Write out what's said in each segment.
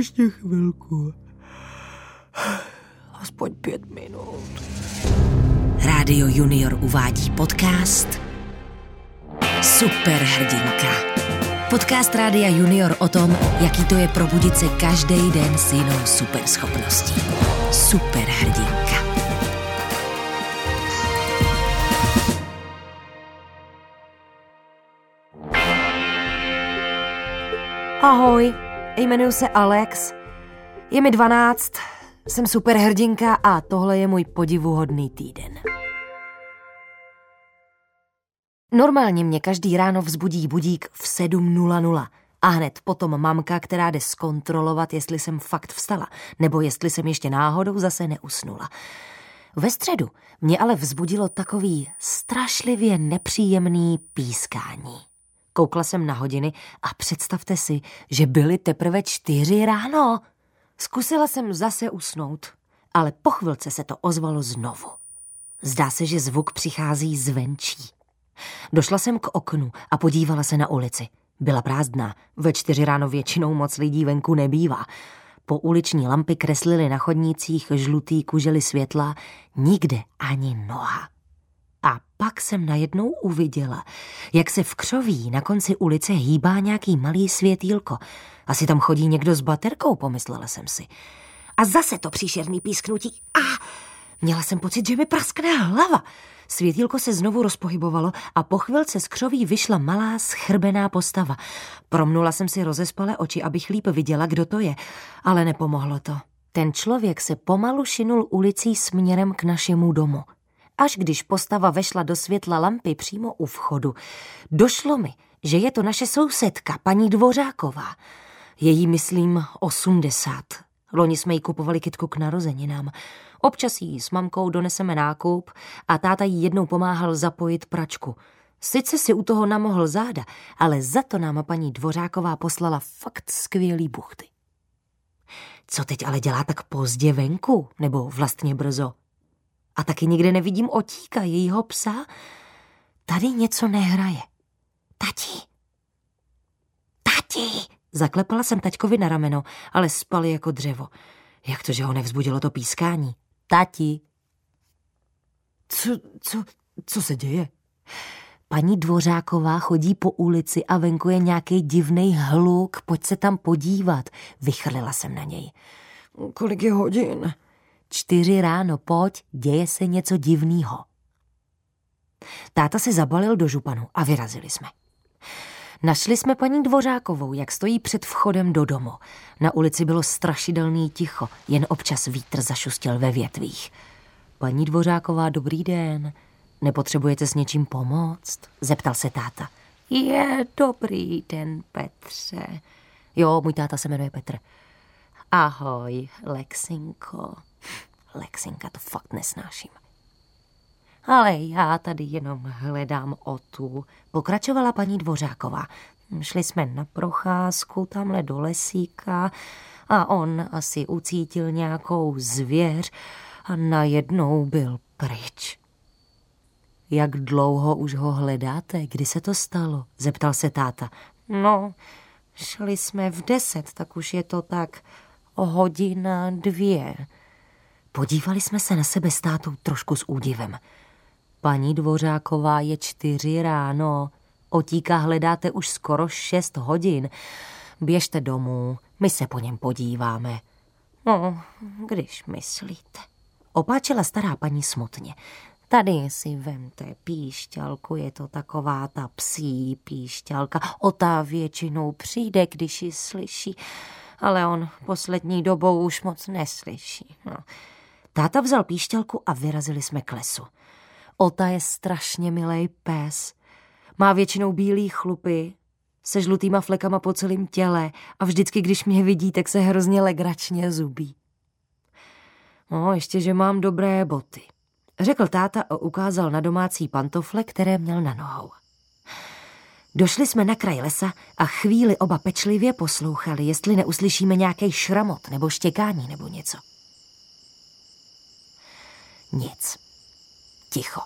ještě chvilku. Aspoň 5 minut. Rádio Junior uvádí podcast Superhrdinka. Podcast Rádia Junior o tom, jaký to je probudit se každý den s jinou superschopností. Superhrdinka. Ahoj, jmenuji se Alex, je mi 12, jsem superhrdinka a tohle je můj podivuhodný týden. Normálně mě každý ráno vzbudí budík v 7:00 a hned potom mamka, která jde zkontrolovat, jestli jsem fakt vstala, nebo jestli jsem ještě náhodou zase neusnula. Ve středu mě ale vzbudilo takový strašlivě nepříjemný pískání. Koukla jsem na hodiny a představte si, že byly teprve 4:00 ráno. Zkusila jsem zase usnout, ale po chvilce se to ozvalo znovu. Zdá se, že zvuk přichází zvenčí. Došla jsem k oknu a podívala se na ulici. Byla prázdná, ve 4:00 ráno většinou moc lidí venku nebývá. Po uliční lampy kreslily na chodnících žlutý kužely světla, nikde ani noha. A pak jsem najednou uviděla, jak se v křoví na konci ulice hýbá nějaký malý světýlko. Asi tam chodí někdo s baterkou, pomyslela jsem si. A zase to příšerný písknutí. Měla jsem pocit, že mi praskne hlava. Světýlko se znovu rozpohybovalo a po chvilce z křoví vyšla malá schrbená postava. Promnula jsem si rozespalé oči, abych líp viděla, kdo to je, ale nepomohlo to. Ten člověk se pomalu šinul ulicí směrem k našemu domu. Až když postava vešla do světla lampy přímo u vchodu, došlo mi, že je to naše sousedka, paní Dvořáková. Je jí, myslím, 80. Loni jsme jí kupovali kytku k narozeninám. Občas jí s mamkou doneseme nákup a táta jí jednou pomáhal zapojit pračku. Sice si u toho namohl záda, ale za to nám paní Dvořáková poslala fakt skvělý buchty. Co teď ale dělá tak pozdě venku, nebo vlastně brzo? A taky nikde nevidím Otíka, jejího psa. Tady něco nehraje. Tati! Tati! Zaklepala jsem taťkovi na rameno, ale spal jako dřevo. Jak to, že ho nevzbudilo to pískání? Tati! Co se děje? Paní Dvořáková chodí po ulici a venku je nějaký divnej hluk. Pojď se tam podívat. Vychrlila jsem na něj. Kolik je hodin? 4:00 ráno, pojď, děje se něco divného. Táta se zabalil do županu a vyrazili jsme. Našli jsme paní Dvořákovou, jak stojí před vchodem do domu. Na ulici bylo strašidelný ticho, jen občas vítr zašustil ve větvích. Paní Dvořáková, dobrý den, nepotřebujete s něčím pomoct? Zeptal se táta. Dobrý den, Petře. Jo, můj táta se jmenuje Petr. Ahoj, Lexinko. Lexinka, to fakt nesnáším. Ale já tady jenom hledám Otu, pokračovala paní Dvořáková. Šli jsme na procházku tamhle do lesíka a on asi ucítil nějakou zvěř a najednou byl pryč. Jak dlouho už ho hledáte? Kdy se to stalo? Zeptal se táta. No, šli jsme v 10, tak už je to tak 1:02. Podívali jsme se na sebe s tátou trošku s údivem. Paní Dvořáková, je 4:00 ráno. Otíka hledáte už skoro 6 hodin. Běžte domů, my se po něm podíváme. No, když myslíte. Opáčela stará paní smutně. Tady si vemte píšťalku, je to taková ta psí píšťalka. Ota většinou přijde, když ji slyší. Ale on poslední dobou už moc neslyší. No. Táta vzal píšťalku a vyrazili jsme k lesu. Ota je strašně milej pes. Má většinou bílý chlupy se žlutýma flekama po celém těle a vždycky, když mě vidí, tak se hrozně legračně zubí. No, ještě, že mám dobré boty, řekl táta a ukázal na domácí pantofle, které měl na nohou. Došli jsme na kraj lesa a chvíli oba pečlivě poslouchali, jestli neuslyšíme nějaký šramot nebo štěkání nebo něco. Nic. Ticho.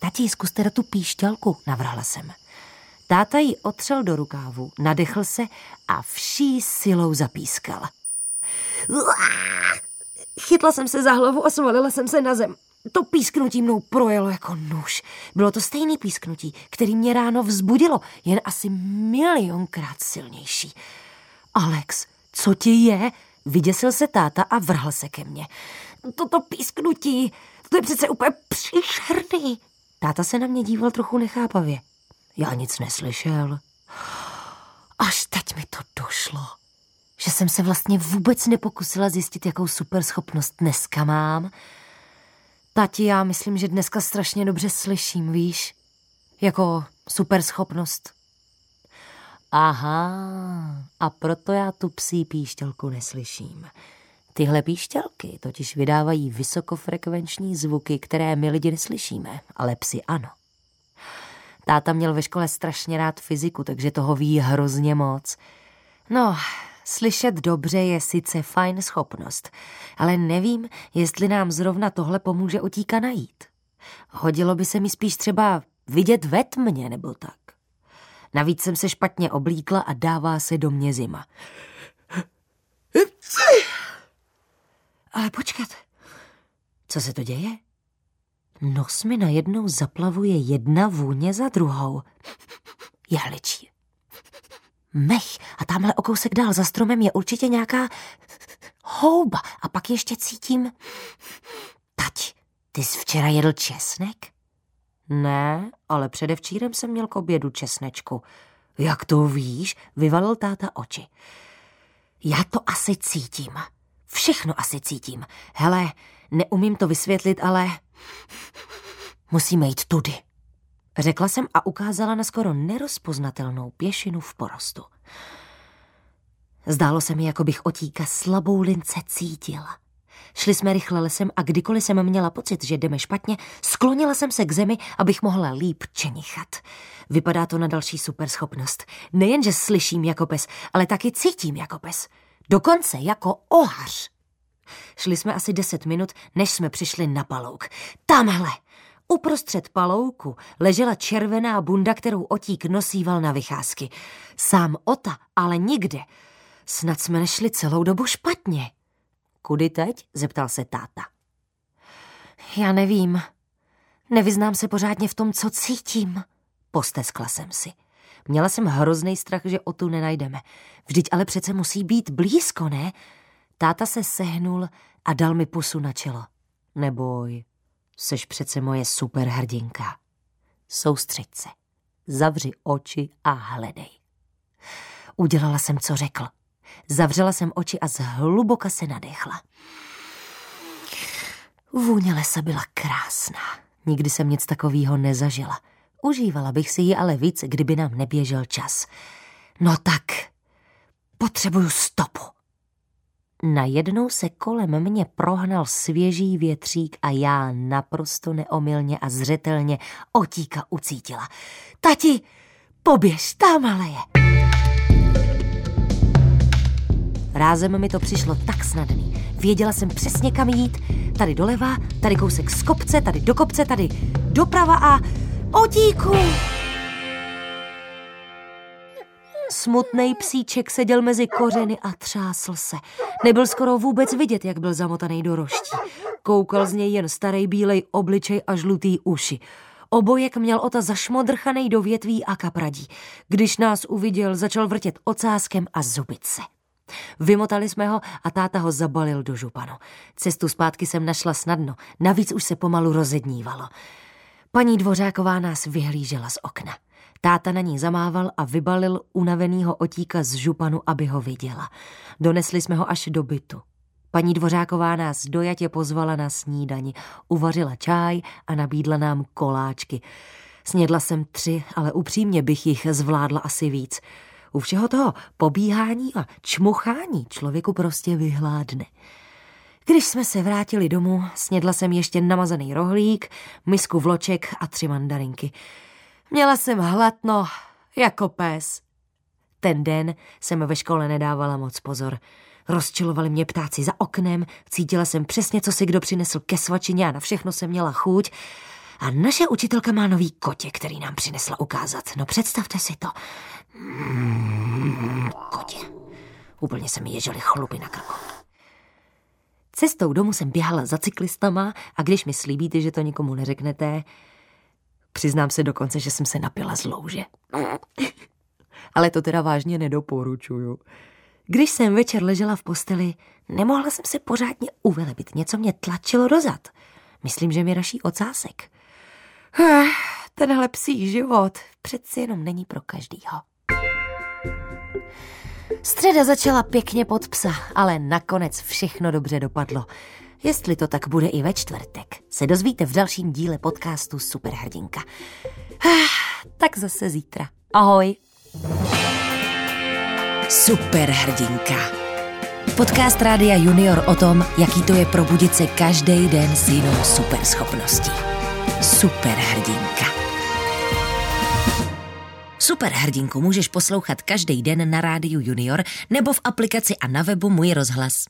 Tati, zkuste tu píšťalku, navrhla jsem. Táta ji otřel do rukávu, nadechl se a vší silou zapískal. Uá! Chytla jsem se za hlavu a svalila jsem se na zem. To písknutí mnou projelo jako nůž. Bylo to stejné písknutí, které mě ráno vzbudilo, jen asi milionkrát silnější. Alex, co ti je? Vyděsil se táta a vrhl se ke mně. Toto písknutí, to je přece úplně příšerný. Táta se na mě díval trochu nechápavě. Já nic neslyšel. Až teď mi to došlo, že jsem se vlastně vůbec nepokusila zjistit, jakou superschopnost dneska mám. Tati, já myslím, že dneska strašně dobře slyším, víš? Jako superschopnost. Aha, a proto já tu psí píšťalku neslyším. Tyhle píšťalky totiž vydávají vysokofrekvenční zvuky, které my lidi neslyšíme, ale psi ano. Táta měl ve škole strašně rád fyziku, takže toho ví hrozně moc. No, slyšet dobře je sice fajn schopnost, ale nevím, jestli nám zrovna tohle pomůže otíka najít. Hodilo by se mi spíš třeba vidět ve tmě nebo tak. Navíc jsem se špatně oblíkla a dává se do mě zima. Ale počkat, co se to děje? Nos mi najednou zaplavuje jedna vůně za druhou. Jehličí. Mech a tamhle o kousek dál za stromem je určitě nějaká houba. A pak ještě cítím... Tať, ty jsi včera jedl česnek? Ne, ale předevčírem jsem měl k obědu česnečku. Jak to víš? Vyvalil táta oči. Já to asi cítím. Všechno asi cítím. Hele, neumím to vysvětlit, ale... Musíme jít tudy. Řekla jsem a ukázala na skoro nerozpoznatelnou pěšinu v porostu. Zdálo se mi, jako bych otíka slabou lince cítila. Šli jsme rychle lesem a kdykoliv jsem měla pocit, že jdeme špatně, sklonila jsem se k zemi, abych mohla líp čenichat. Vypadá to na další superschopnost. Nejenže slyším jako pes, ale taky cítím jako pes. Dokonce jako ohař. Šli jsme asi 10 minut, než jsme přišli na palouk. Tamhle! Uprostřed palouku ležela červená bunda, kterou otík nosíval na vycházky. Sám Ota, ale nikde. Snad jsme nešli celou dobu špatně. Kudy teď? Zeptal se táta. Já nevím. Nevyznám se pořádně v tom, co cítím. Posteskla jsem si. Měla jsem hrozný strach, že Otu nenajdeme. Vždyť ale přece musí být blízko, ne? Táta se sehnul a dal mi pusu na čelo. Neboj, seš přece moje superhrdinka. Soustřeď se, zavři oči a hledej. Udělala jsem, co řekl. Zavřela jsem oči a zhluboka se nadechla. Vůně lesa byla krásná. Nikdy jsem nic takového nezažila. Užívala bych si ji ale víc, kdyby nám neběžel čas. No tak, potřebuju stopu. Najednou se kolem mě prohnal svěží větřík a já naprosto neomylně a zřetelně otíka ucítila. Tati, poběž, tamhle je. Rázem mi to přišlo tak snadný. Věděla jsem přesně, kam jít. Tady doleva, tady kousek z kopce, tady do kopce, tady doprava a... Otíku! Smutnej psíček seděl mezi kořeny a třásl se. Nebyl skoro vůbec vidět, jak byl zamotaný do roští. Koukal z něj jen starý bílej obličej a žlutý uši. Obojek měl Ota zašmodrchanej do větví a kapradí. Když nás uviděl, začal vrtět ocáskem a zubit se. Vymotali jsme ho a táta ho zabalil do županu. Cestu zpátky jsem našla snadno, navíc už se pomalu rozednívalo. Paní Dvořáková nás vyhlížela z okna. Táta na ní zamával a vybalil unavenýho otíka z županu, aby ho viděla. Donesli jsme ho až do bytu. Paní Dvořáková nás dojatě pozvala na snídani. Uvařila čaj a nabídla nám koláčky. Snědla jsem 3, ale upřímně bych jich zvládla asi víc. U všeho toho pobíhání a čmuchání člověku prostě vyhládne. Když jsme se vrátili domů, snědla jsem ještě namazaný rohlík, misku vloček a 3 mandarinky. Měla jsem hladno, jako pes. Ten den jsem ve škole nedávala moc pozor. Rozčilovali mě ptáci za oknem, cítila jsem přesně, co si kdo přinesl ke svačině a na všechno jsem měla chuť. A naše učitelka má nový kotě, který nám přinesla ukázat. No představte si to. Kotě. Úplně se mi ježily chluby na krku. Cestou domů jsem běhala za cyklistama a když mi slíbíte, že to nikomu neřeknete, přiznám se dokonce, že jsem se napila z louže. Ale to teda vážně nedoporučuju. Když jsem večer ležela v posteli, nemohla jsem se pořádně uvelebit. Něco mě tlačilo do zad. Myslím, že mi raší ocásek. Tenhle psí život přeci jenom není pro každýho. Středa začala pěkně pod psa, ale nakonec všechno dobře dopadlo. Jestli to tak bude i ve čtvrtek, se dozvíte v dalším díle podcastu Superhrdinka. Tak zase zítra. Ahoj! Superhrdinka. Podcast Rádia Junior o tom, jaký to je probudit se každý den s jinou superschopností. Superhrdinka. Superhrdinku můžeš poslouchat každý den na Rádiu Junior nebo v aplikaci a na webu Můj rozhlas.